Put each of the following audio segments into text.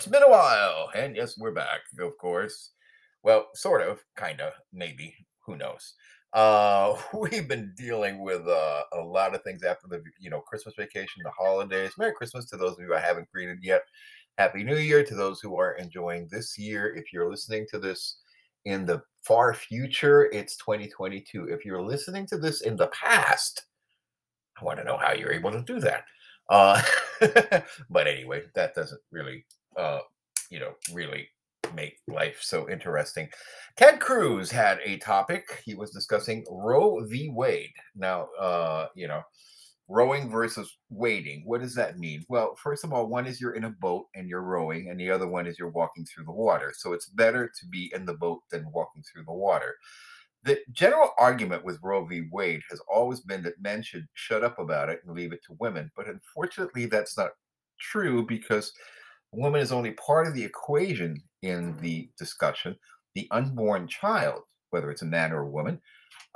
It's been a while. And yes, we're back, of course. Well, sort of, kind of, maybe, who knows. We've been dealing with a lot of things after the, Christmas vacation, the holidays. Merry Christmas to those of you I haven't greeted yet. Happy New Year to those who are enjoying this year. If you're listening to this in the far future, it's 2022. If you're listening to this in the past, I want to know how you're able to do that. But anyway, that doesn't really, really make life so interesting. Ted Cruz had a topic. He was discussing Roe v. Wade. Now, rowing versus wading. What does that mean? Well, first of all, one is you're in a boat and you're rowing, and the other one is you're walking through the water. So it's better to be in the boat than walking through the water. The general argument with Roe v. Wade has always been that men should shut up about it and leave it to women. But unfortunately, that's not true because a woman is only part of the equation in the discussion. The unborn child, whether it's a man or a woman,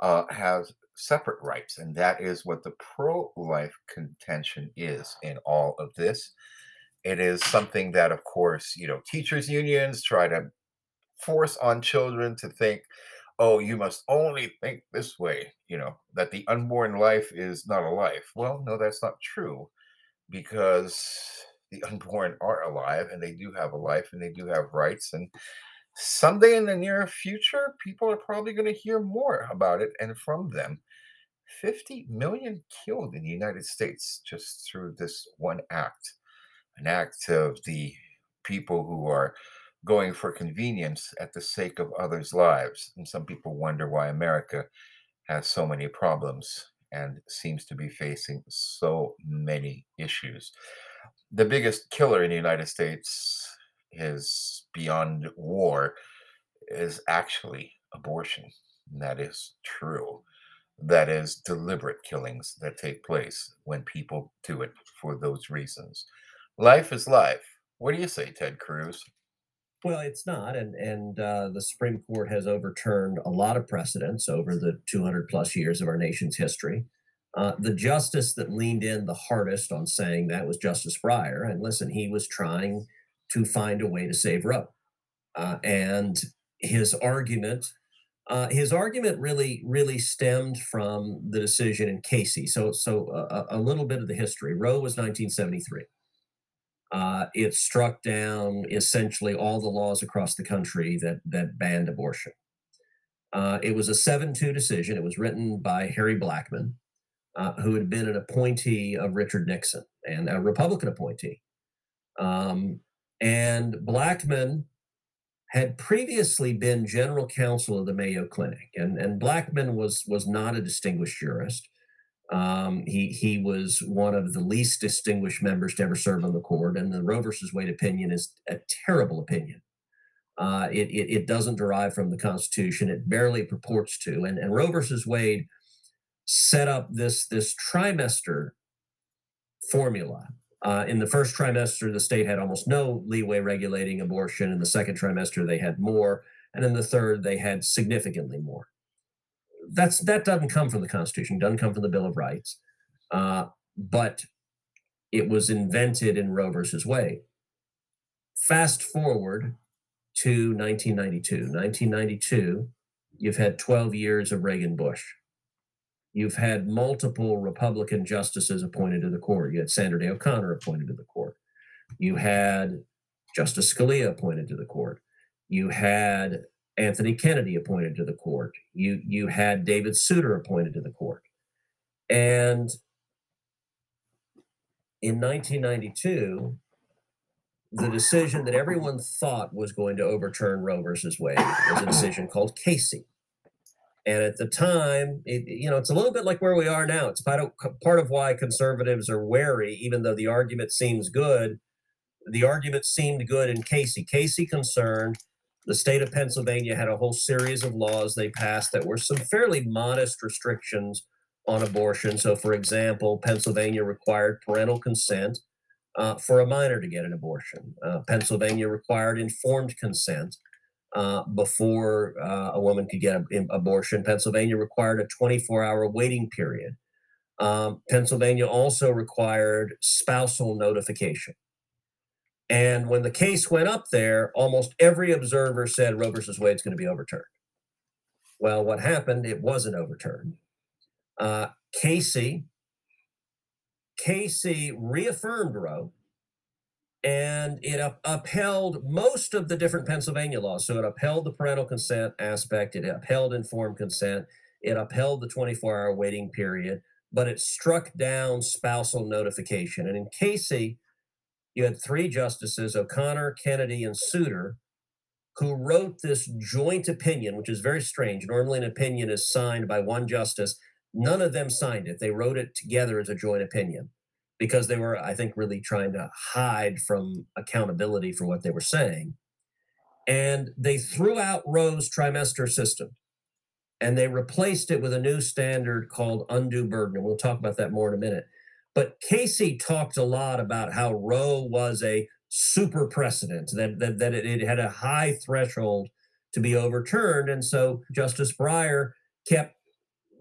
has separate rights. And that is what the pro-life contention is in all of this. It is something that, of course, teachers' unions try to force on children to think, oh, you must only think this way, that the unborn life is not a life. Well, no, that's not true because the unborn are alive and they do have a life and they do have rights. And someday in the near future, people are probably going to hear more about it and from them. 50 million killed in the United States just through this one act, an act of the people who are going for convenience at the sake of others' lives. And some people wonder why America has so many problems and seems to be facing so many issues. The biggest killer in the United States is beyond war is actually abortion. And that is true. That is deliberate killings that take place when people do it for those reasons. Life is life. What do you say, Ted Cruz? Well, it's not, and the Supreme Court has overturned a lot of precedents over the 200 plus years of our nation's history. The justice that leaned in the hardest on saying that was Justice Breyer, and listen, he was trying to find a way to save Roe, and his argument really stemmed from the decision in Casey. So a little bit of the history. Roe was 1973. It struck down essentially all the laws across the country that banned abortion. It was a 7-2 decision. It was written by Harry Blackmun, who had been an appointee of Richard Nixon and a Republican appointee. And Blackmun had previously been general counsel of the Mayo Clinic, and Blackmun was not a distinguished jurist. He was one of the least distinguished members to ever serve on the court, and the Roe versus Wade opinion is a terrible opinion. It doesn't derive from the Constitution. It barely purports to. And Roe versus Wade set up this trimester formula. In the first trimester, the state had almost no leeway regulating abortion. In the second trimester, they had more. And in the third, they had significantly more. That doesn't come from the Constitution, doesn't come from the Bill of Rights, but it was invented in Roe versus Wade. Fast forward to 1992. 1992, you've had 12 years of Reagan-Bush. You've had multiple Republican justices appointed to the court. You had Sandra Day O'Connor appointed to the court. You had Justice Scalia appointed to the court. You had Anthony Kennedy appointed to the court. You had David Souter appointed to the court. And in 1992, the decision that everyone thought was going to overturn Roe versus Wade was a decision called Casey. And at the time, it's a little bit like where we are now. It's part of why conservatives are wary, even though the argument seems good. The argument seemed good in Casey. Casey concerned the state of Pennsylvania had a whole series of laws they passed that were some fairly modest restrictions on abortion. So, for example, Pennsylvania required parental consent for a minor to get an abortion. Pennsylvania required informed consent before a woman could get an abortion. Pennsylvania required a 24-hour waiting period. Pennsylvania also required spousal notification. And when the case went up there, almost every observer said Roe versus Wade's going to be overturned. Well, what happened? It wasn't overturned. Casey reaffirmed Roe, and it upheld most of the different Pennsylvania laws. So it upheld the parental consent aspect. It upheld informed consent. It upheld the 24-hour waiting period, but it struck down spousal notification. And in Casey, you had three justices, O'Connor, Kennedy, and Souter, who wrote this joint opinion, which is very strange. Normally an opinion is signed by one justice. None of them signed it. They wrote it together as a joint opinion because they were, I think, really trying to hide from accountability for what they were saying. And they threw out Roe's trimester system, and they replaced it with a new standard called undue burden. And we'll talk about that more in a minute. But Casey talked a lot about how Roe was a super precedent, that it had a high threshold to be overturned. And so Justice Breyer kept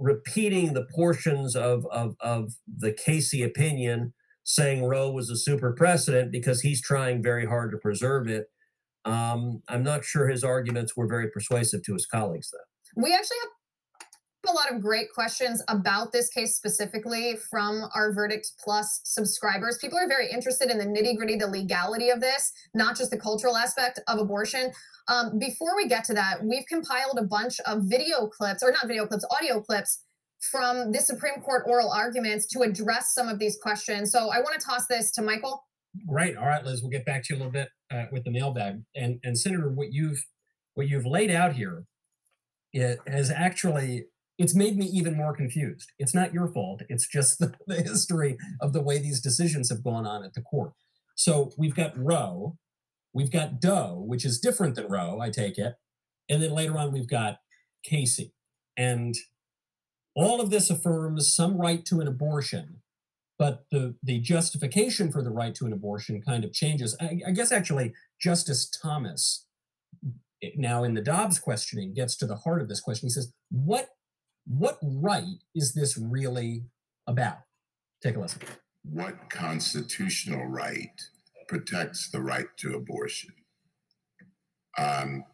repeating the portions of the Casey opinion saying Roe was a super precedent because he's trying very hard to preserve it. I'm not sure his arguments were very persuasive to his colleagues, though. We actually have a lot of great questions about this case specifically from our Verdict Plus subscribers. People are very interested in the nitty-gritty, the legality of this, not just the cultural aspect of abortion. Before we get to that, we've compiled a bunch of audio clips from the Supreme Court oral arguments to address some of these questions. So I want to toss this to Michael. Great. All right, Liz, we'll get back to you a little bit with the mailbag. And Senator, what you've laid out here, it has actually... it's made me even more confused. It's not your fault. It's just the history of the way these decisions have gone on at the court. So we've got Roe, we've got Doe, which is different than Roe, I take it. And then later on, we've got Casey. And all of this affirms some right to an abortion, but the justification for the right to an abortion kind of changes. I guess actually Justice Thomas, now in the Dobbs questioning, gets to the heart of this question. He says, What right is this really about? Take a listen. What constitutional right protects the right to abortion?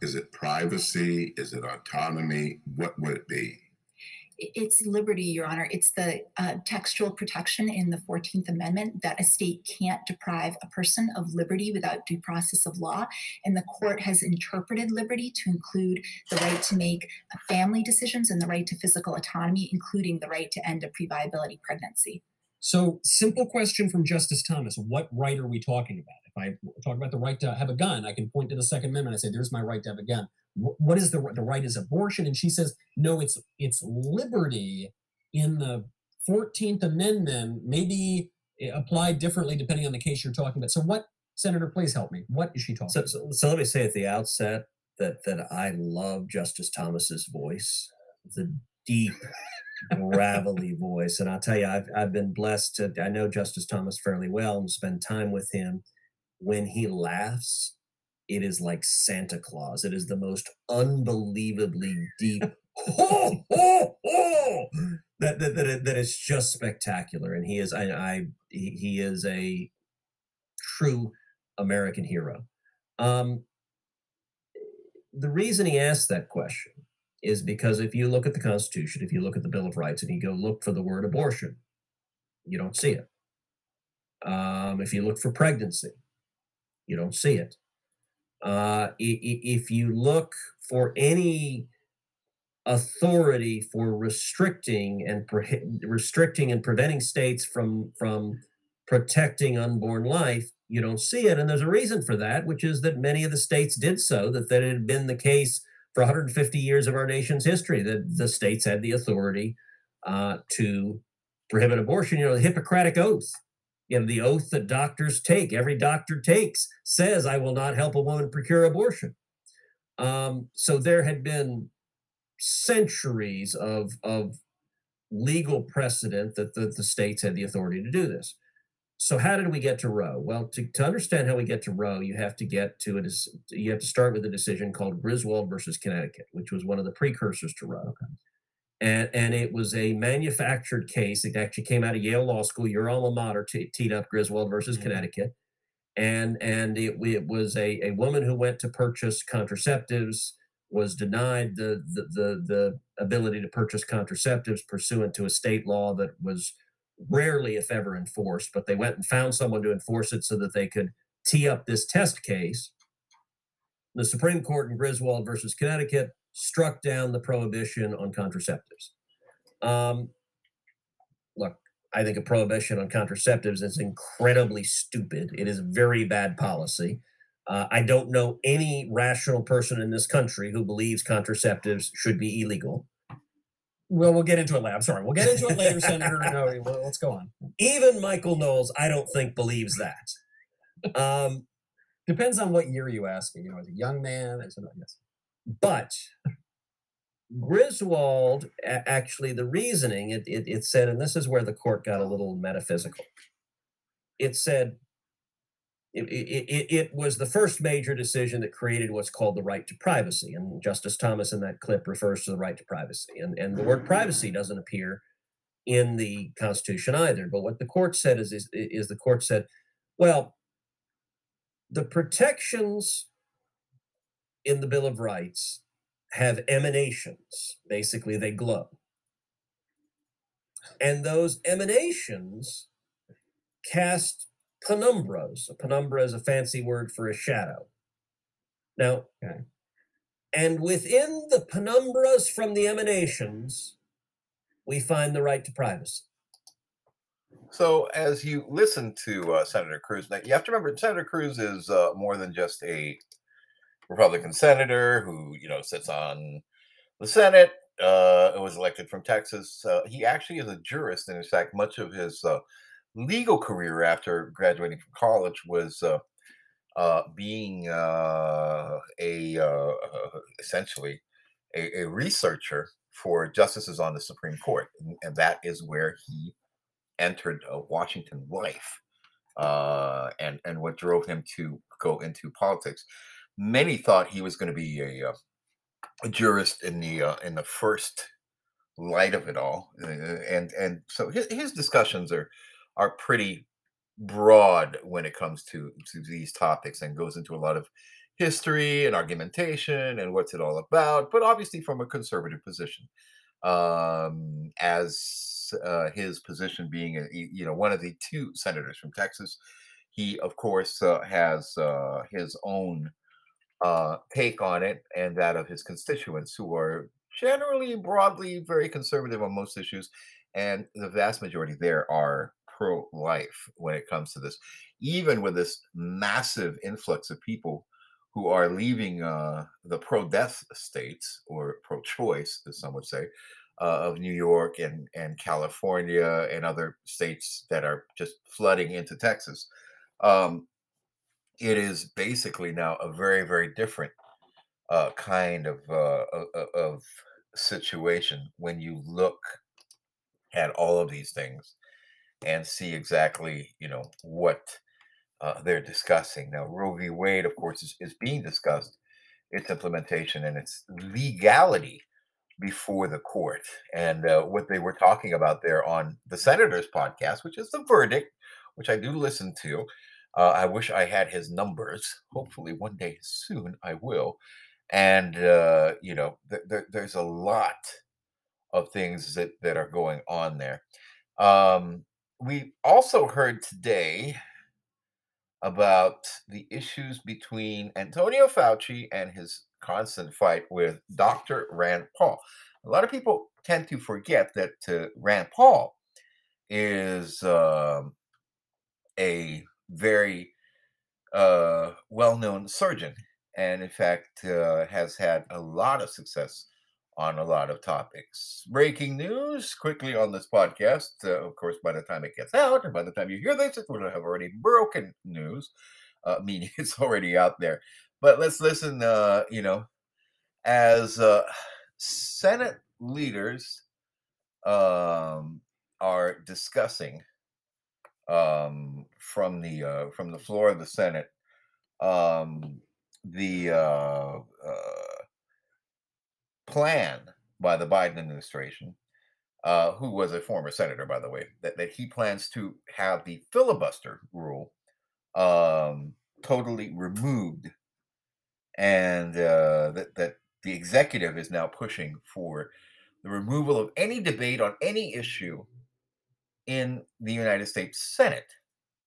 Is it privacy? Is it autonomy? What would it be? It's liberty, Your Honor. It's the textual protection in the 14th Amendment that a state can't deprive a person of liberty without due process of law. And the court has interpreted liberty to include the right to make family decisions and the right to physical autonomy, including the right to end a pre-viability pregnancy. So, simple question from Justice Thomas. What right are we talking about? If I talk about the right to have a gun, I can point to the Second Amendment. I say, there's my right to have a gun. What is the right is abortion? And she says, no, it's liberty in the 14th Amendment, maybe applied differently depending on the case you're talking about. So what, Senator, please help me. What is she talking about? So let me say at the outset that I love Justice Thomas's voice, the deep, gravelly voice. And I'll tell you, I've been blessed to, I know Justice Thomas fairly well and spend time with him. When he laughs, it is like Santa Claus. It is the most unbelievably deep ho, ho, ho, that is just spectacular. And he is a true American hero. The reason he asked that question is because if you look at the Constitution, if you look at the Bill of Rights, and you go look for the word abortion, you don't see it. If you look for pregnancy, you don't see it. If you look for any authority for restricting and preventing states from protecting unborn life, you don't see it. And there's a reason for that, which is that many of the states did so, that it had been the case for 150 years of our nation's history, that the states had the authority to prohibit abortion. You know, the Hippocratic Oath. You know, the oath that doctors take, every doctor takes, says, I will not help a woman procure abortion. So there had been centuries of legal precedent that the states had the authority to do this. So how did we get to Roe? Well, to understand how we get to Roe, you have to start with a decision called Griswold versus Connecticut, which was one of the precursors to Roe. Okay. And it was a manufactured case. It actually came out of Yale Law School, your alma mater, teed up Griswold versus Connecticut. And it was a woman who went to purchase contraceptives, was denied the ability to purchase contraceptives pursuant to a state law that was rarely, if ever, enforced. But they went and found someone to enforce it so that they could tee up this test case. The Supreme Court in Griswold versus Connecticut struck down the prohibition on contraceptives. Look, I think a prohibition on contraceptives is incredibly stupid. It is very bad policy. I don't know any rational person in this country who believes contraceptives should be illegal. Well, we'll get into it later. I'm sorry. We'll get into it later, Senator. No, let's go on. Even Michael Knowles, I don't think, believes that. Depends on what year you ask me. You know, as a young man, as something like this. But Griswold, actually, the reasoning, it said, and this is where the court got a little metaphysical. It said, it was the first major decision that created what's called the right to privacy. And Justice Thomas in that clip refers to the right to privacy. And the word privacy doesn't appear in the Constitution either. But what the court said is the court said, well, the protections in the Bill of Rights have emanations. Basically, they glow. And those emanations cast penumbras. A penumbra is a fancy word for a shadow. Now, okay. And within the penumbras from the emanations, we find the right to privacy. So as you listen to Senator Cruz, now you have to remember, Senator Cruz is more than just a Republican senator who, you know, sits on the Senate, was elected from Texas. He actually is a jurist, and in fact, much of his legal career after graduating from college was being essentially a researcher for justices on the Supreme Court, and that is where he entered Washington life, and what drove him to go into politics. Many thought he was going to be a jurist in the first light of it all, and so his discussions are pretty broad when it comes to these topics, and goes into a lot of history and argumentation and what's it all about. But obviously from a conservative position, as his position being one of the two senators from Texas, he of course has his own take on it, and that of his constituents, who are generally broadly very conservative on most issues, and the vast majority there are pro-life when it comes to this, even with this massive influx of people who are leaving the pro-death states, or pro-choice, as some would say, of New York and California and other states that are just flooding into Texas. It is basically now a very, very different kind of situation when you look at all of these things and see exactly, what they're discussing. Now, Roe v. Wade, of course, is being discussed, its implementation and its legality before the court. And what they were talking about there on the Senator's podcast, which is The Verdict, which I do listen to. I wish I had his numbers. Hopefully one day soon I will. And, there's a lot of things that are going on there. We also heard today about the issues between Antonio Fauci and his constant fight with Dr. Rand Paul. A lot of people tend to forget that Rand Paul is a very well-known surgeon, and in fact has had a lot of success on a lot of topics. Breaking news quickly on this podcast. Of course, by the time it gets out, and by the time you hear this, it will have already broken news, meaning it's already out there. But let's listen, as Senate leaders are discussing from the floor of the Senate, the plan by the Biden administration, who was a former senator, by the way, that he plans to have the filibuster rule totally removed, and that the executive is now pushing for the removal of any debate on any issue in the United States Senate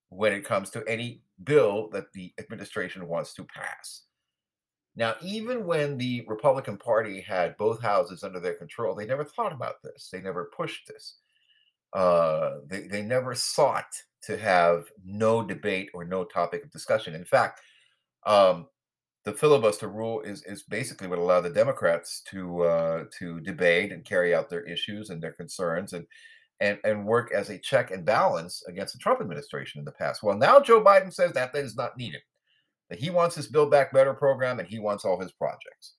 when it comes to any bill that the administration wants to pass. Now, even when the Republican Party had both houses under their control, they never thought about this. They never pushed this. They never sought to have no debate or no topic of discussion. In fact, the filibuster rule is basically what allowed the Democrats to debate and carry out their issues and their concerns and work as a check and balance against the Trump administration in the past. Well, now Joe Biden says that is not needed. That he wants his Build Back Better program and he wants all his projects.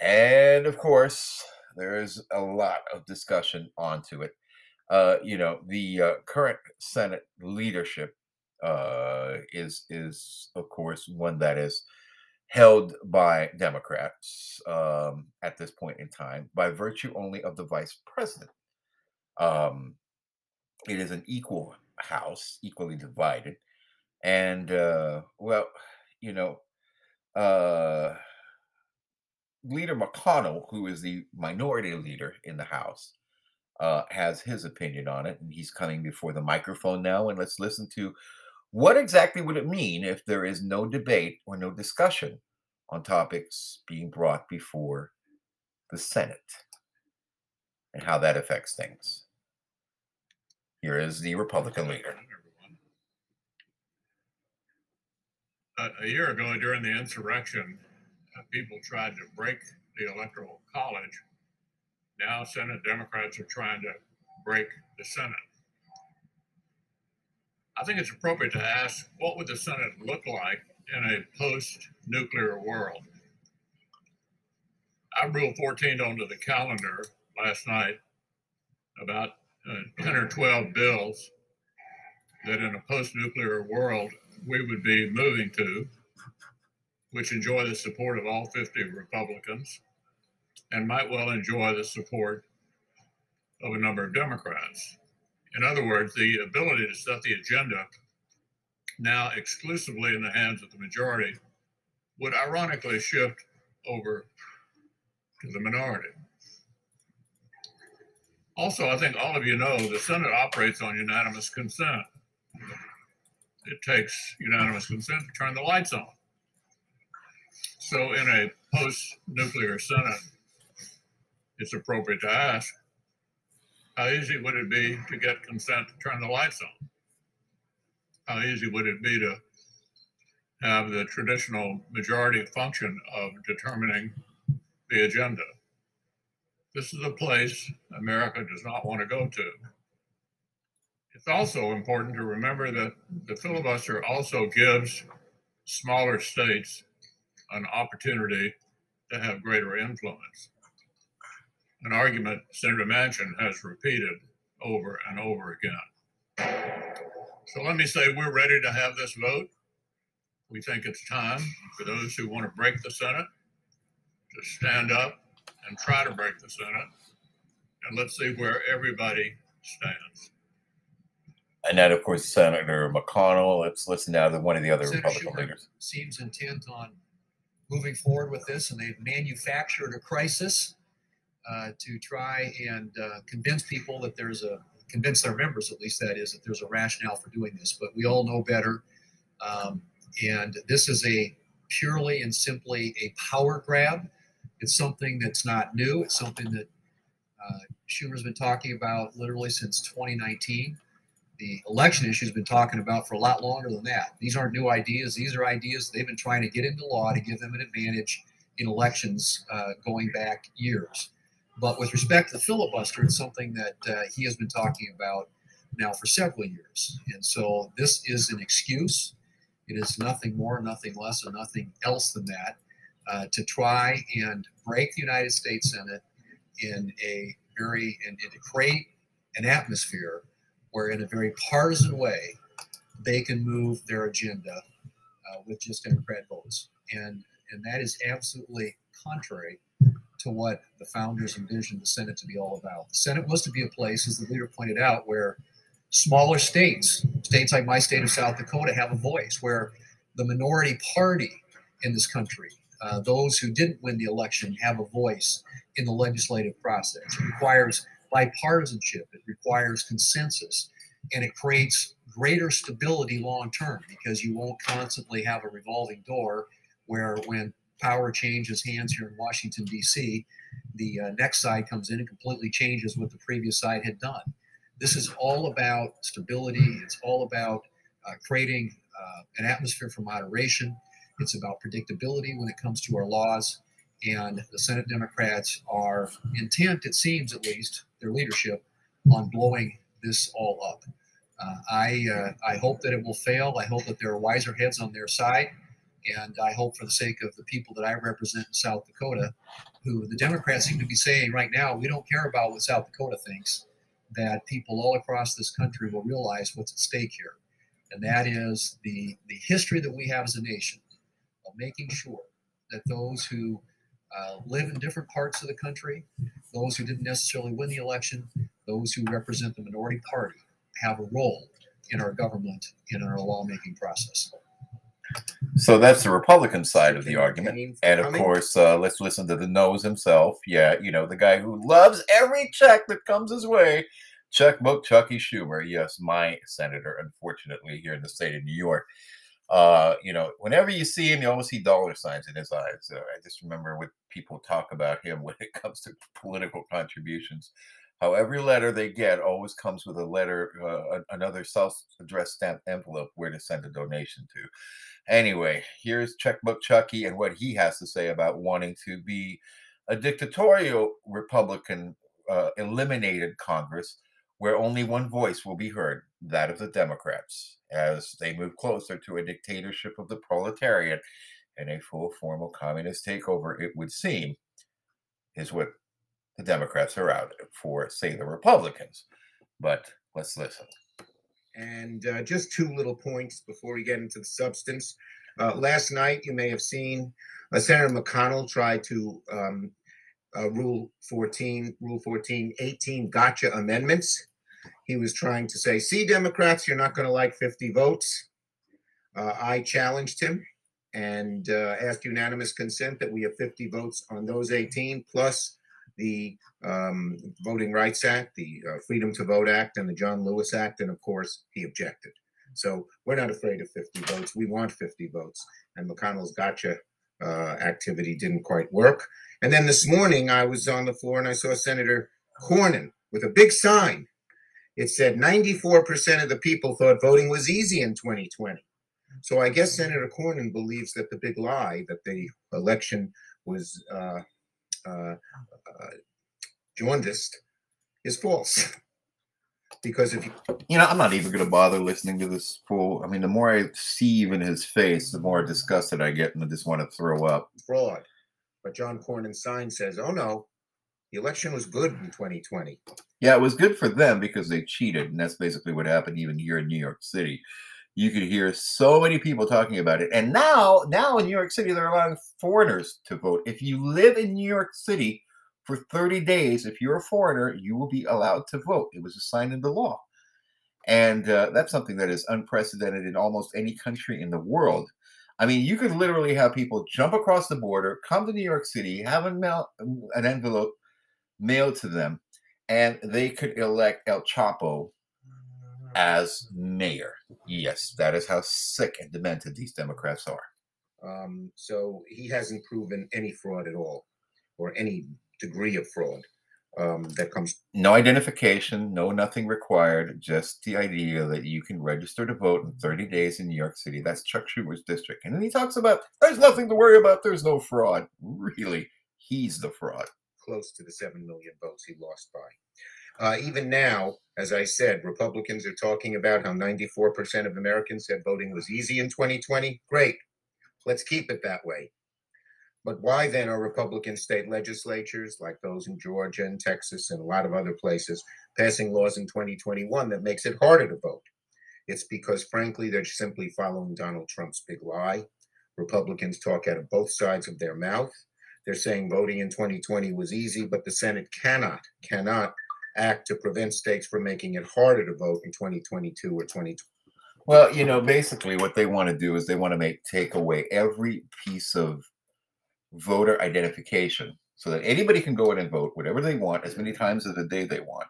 And of course, there is a lot of discussion onto it. The current Senate leadership is of course one that is held by Democrats at this point in time by virtue only of the vice president. It is an equal house, equally divided. And, Leader McConnell, who is the minority leader in the House, has his opinion on it. And he's coming before the microphone now. And let's listen to what exactly would it mean if there is no debate or no discussion on topics being brought before the Senate and how that affects things. Here is the Republican leader. A year ago, during the insurrection, people tried to break the Electoral College. Now, Senate Democrats are trying to break the Senate. I think it's appropriate to ask, what would the Senate look like in a post-nuclear world? I ruled 14 onto the calendar last night about 10 or 12 bills that in a post-nuclear world we would be moving to, which enjoy the support of all 50 Republicans and might well enjoy the support of a number of Democrats. In other words, the ability to set the agenda now exclusively in the hands of the majority would ironically shift over to the minority. Also, I think all of you know the Senate operates on unanimous consent. It takes unanimous consent to turn the lights on. So in a post-nuclear Senate, it's appropriate to ask, how easy would it be to get consent to turn the lights on? How easy would it be to have the traditional majority function of determining the agenda? This is a place America does not want to go to. It's also important to remember that the filibuster also gives smaller states an opportunity to have greater influence. An argument Senator Manchin has repeated over and over again. So let me say we're ready to have this vote. We think it's time for those who want to break the Senate to stand up and try to break the Senate. And let's see where everybody stands. And that, of course, Senator McConnell. Let's listen now to one of the other Senator Republican Schumer leaders. Seems intent on moving forward with this, and they've manufactured a crisis to try and convince people that there's a, convince their members, at least that is, that there's a rationale for doing this. But we all know better. And this is a purely and simply a power grab. It's something that's not new. It's something that Schumer's been talking about literally since 2019. The election issue has been talking about for a lot longer than that. These aren't new ideas. These are ideas they've been trying to get into law to give them an advantage in elections going back years. But with respect to the filibuster, it's something that he has been talking about now for several years. And so this is an excuse. It is nothing more, nothing less, and nothing else than that to try and break the United States Senate in a very, and to create an atmosphere where in a very partisan way, they can move their agenda with just Democrat votes. And that is absolutely contrary to what the founders envisioned the Senate to be all about. The Senate was to be a place, as the leader pointed out, where Smaller states, states like my state of South Dakota, have a voice where the minority party in this country, those who didn't win the election, have a voice in the legislative process. It requires bipartisanship. It requires consensus. And it creates greater stability long term, because you won't constantly have a revolving door where, when power changes hands here in Washington, D.C., the next side comes in and completely changes what the previous side had done. This is all about stability. It's all about creating an atmosphere for moderation. It's about predictability when it comes to our laws. And the Senate Democrats are intent, it seems at least, their leadership, on blowing this all up. I hope that it will fail. I hope that there are wiser heads on their side. And I hope, for the sake of the people that I represent in South Dakota, who the Democrats seem to be saying right now, we don't care about what South Dakota thinks, that people all across this country will realize what's at stake here. And that is the history that we have as a nation of making sure that those who live in different parts of the country, those who didn't necessarily win the election, those who represent the minority party, have a role in our government, in our lawmaking process. So that's the Republican side of the argument. And of course, let's listen to the nose himself. Yeah, you know, the guy who loves every check that comes his way. Checkbook Chucky Schumer. Yes, my senator, unfortunately, here in the state of New York. You know, whenever you see him, you always see dollar signs in his eyes. So I just remember what people talk about him when it comes to political contributions. How every letter they get always comes with a letter, another self-addressed stamped envelope where to send a donation to. Anyway, here's Checkbook Chucky and what he has to say about wanting to be a dictatorial Republican eliminated Congress where only one voice will be heard, that of the Democrats, as they move closer to a dictatorship of the proletariat and a full formal communist takeover, it would seem, is what the Democrats are out for, say, the Republicans. But let's listen. And just two little points before we get into the substance. Last night, you may have seen Senator McConnell try to Rule 14, 18 gotcha amendments. He was trying to say, see, Democrats, you're not going to like 50 votes. I challenged him and asked unanimous consent that we have 50 votes on those 18, plus the Voting Rights Act, the Freedom to Vote Act, and the John Lewis Act. And of course, he objected. So we're not afraid of 50 votes. We want 50 votes. And McConnell's gotcha activity didn't quite work. And then this morning, I was on the floor and I saw Senator Cornyn with a big sign. It said 94% of the people thought voting was easy in 2020. So I guess Senator Cornyn believes that the big lie that the election was jaundiced is false. Because if you know, I'm not even going to bother listening to this fool. I mean, the more I see even his face, the more disgusted I get and I just want to throw up. Fraud. But John Cornyn's sign says, oh no, the election was good in 2020. Yeah, it was good for them because they cheated. And that's basically what happened even here in New York City. You could hear so many people talking about it. And now in New York City, they're allowing foreigners to vote. If you live in New York City for 30 days, if you're a foreigner, you will be allowed to vote. It was assigned into law. And that's something that is unprecedented in almost any country in the world. I mean, you could literally have people jump across the border, come to New York City, have an envelope mailed to them, and they could elect El Chapo as mayor. Yes, that is how sick and demented these Democrats are. So he hasn't proven any fraud at all, or any degree of fraud that comes. No identification, no nothing required, just the idea that you can register to vote in 30 days in New York City. That's Chuck Schumer's district. And then he talks about, there's nothing to worry about, there's no fraud. Really, he's the fraud. Close to the 7 million votes he lost by. Even now, as I said, Republicans are talking about how 94% of Americans said voting was easy in 2020. Great. Let's keep it that way. But why then are Republican state legislatures, like those in Georgia and Texas and a lot of other places, passing laws in 2021 that makes it harder to vote? It's because, frankly, they're simply following Donald Trump's big lie. Republicans talk out of both sides of their mouth. They're saying voting in 2020 was easy, but the Senate cannot act to prevent states from making it harder to vote in 2022 or 2020? Well, you know, basically what they want to do is they want to take away every piece of voter identification so that anybody can go in and vote whatever they want, as many times of the day they want,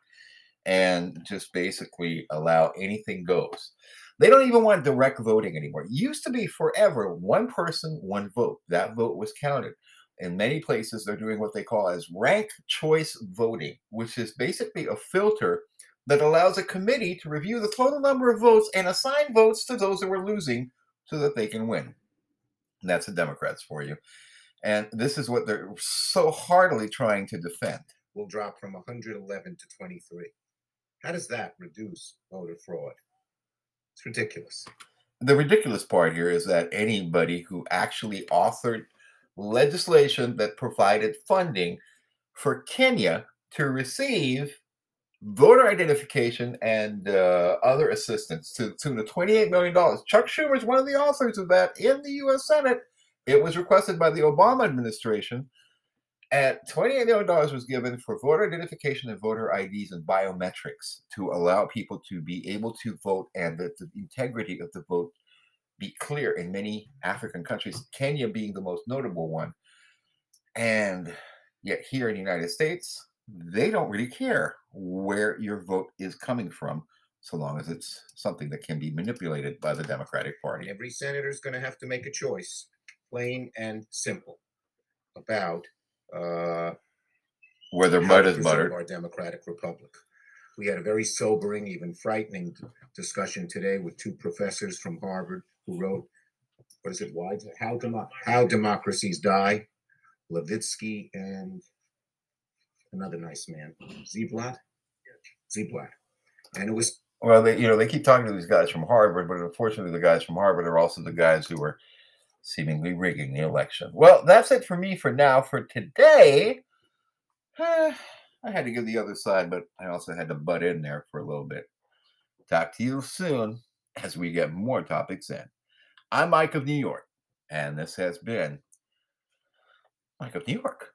and just basically allow anything goes. They don't even want direct voting anymore. It used to be forever, one person, one vote. That vote was counted. In many places, they're doing what they call as rank choice voting, which is basically a filter that allows a committee to review the total number of votes and assign votes to those that were losing so that they can win. And that's the Democrats for you. And this is what they're so heartily trying to defend. Will drop from 111 to 23. How does that reduce voter fraud? It's ridiculous. The ridiculous part here is that anybody who actually authored legislation that provided funding for Kenya to receive voter identification and other assistance to the tune of $28 million. Chuck Schumer is one of the authors of that in the U.S. Senate. It was requested by the Obama administration. And $28 million was given for voter identification and voter IDs and biometrics to allow people to be able to vote and that the integrity of the vote be clear in many African countries, Kenya being the most notable one. And yet here in the United States, they don't really care where your vote is coming from, so long as it's something that can be manipulated by the Democratic Party. Every senator is going to have to make a choice, plain and simple, about where their mud is buttered. Our democratic republic. We had a very sobering, even frightening discussion today with two professors from Harvard who wrote, what is it? How Democracies Die, Levitsky and another nice man, Ziblatt. And it was well. They keep talking to these guys from Harvard, but unfortunately, the guys from Harvard are also the guys who were seemingly rigging the election. Well, that's it for me for now. For today, I had to give the other side, but I also had to butt in there for a little bit. Talk to you soon as we get more topics in. I'm Mike of New York, and this has been Mike of New York.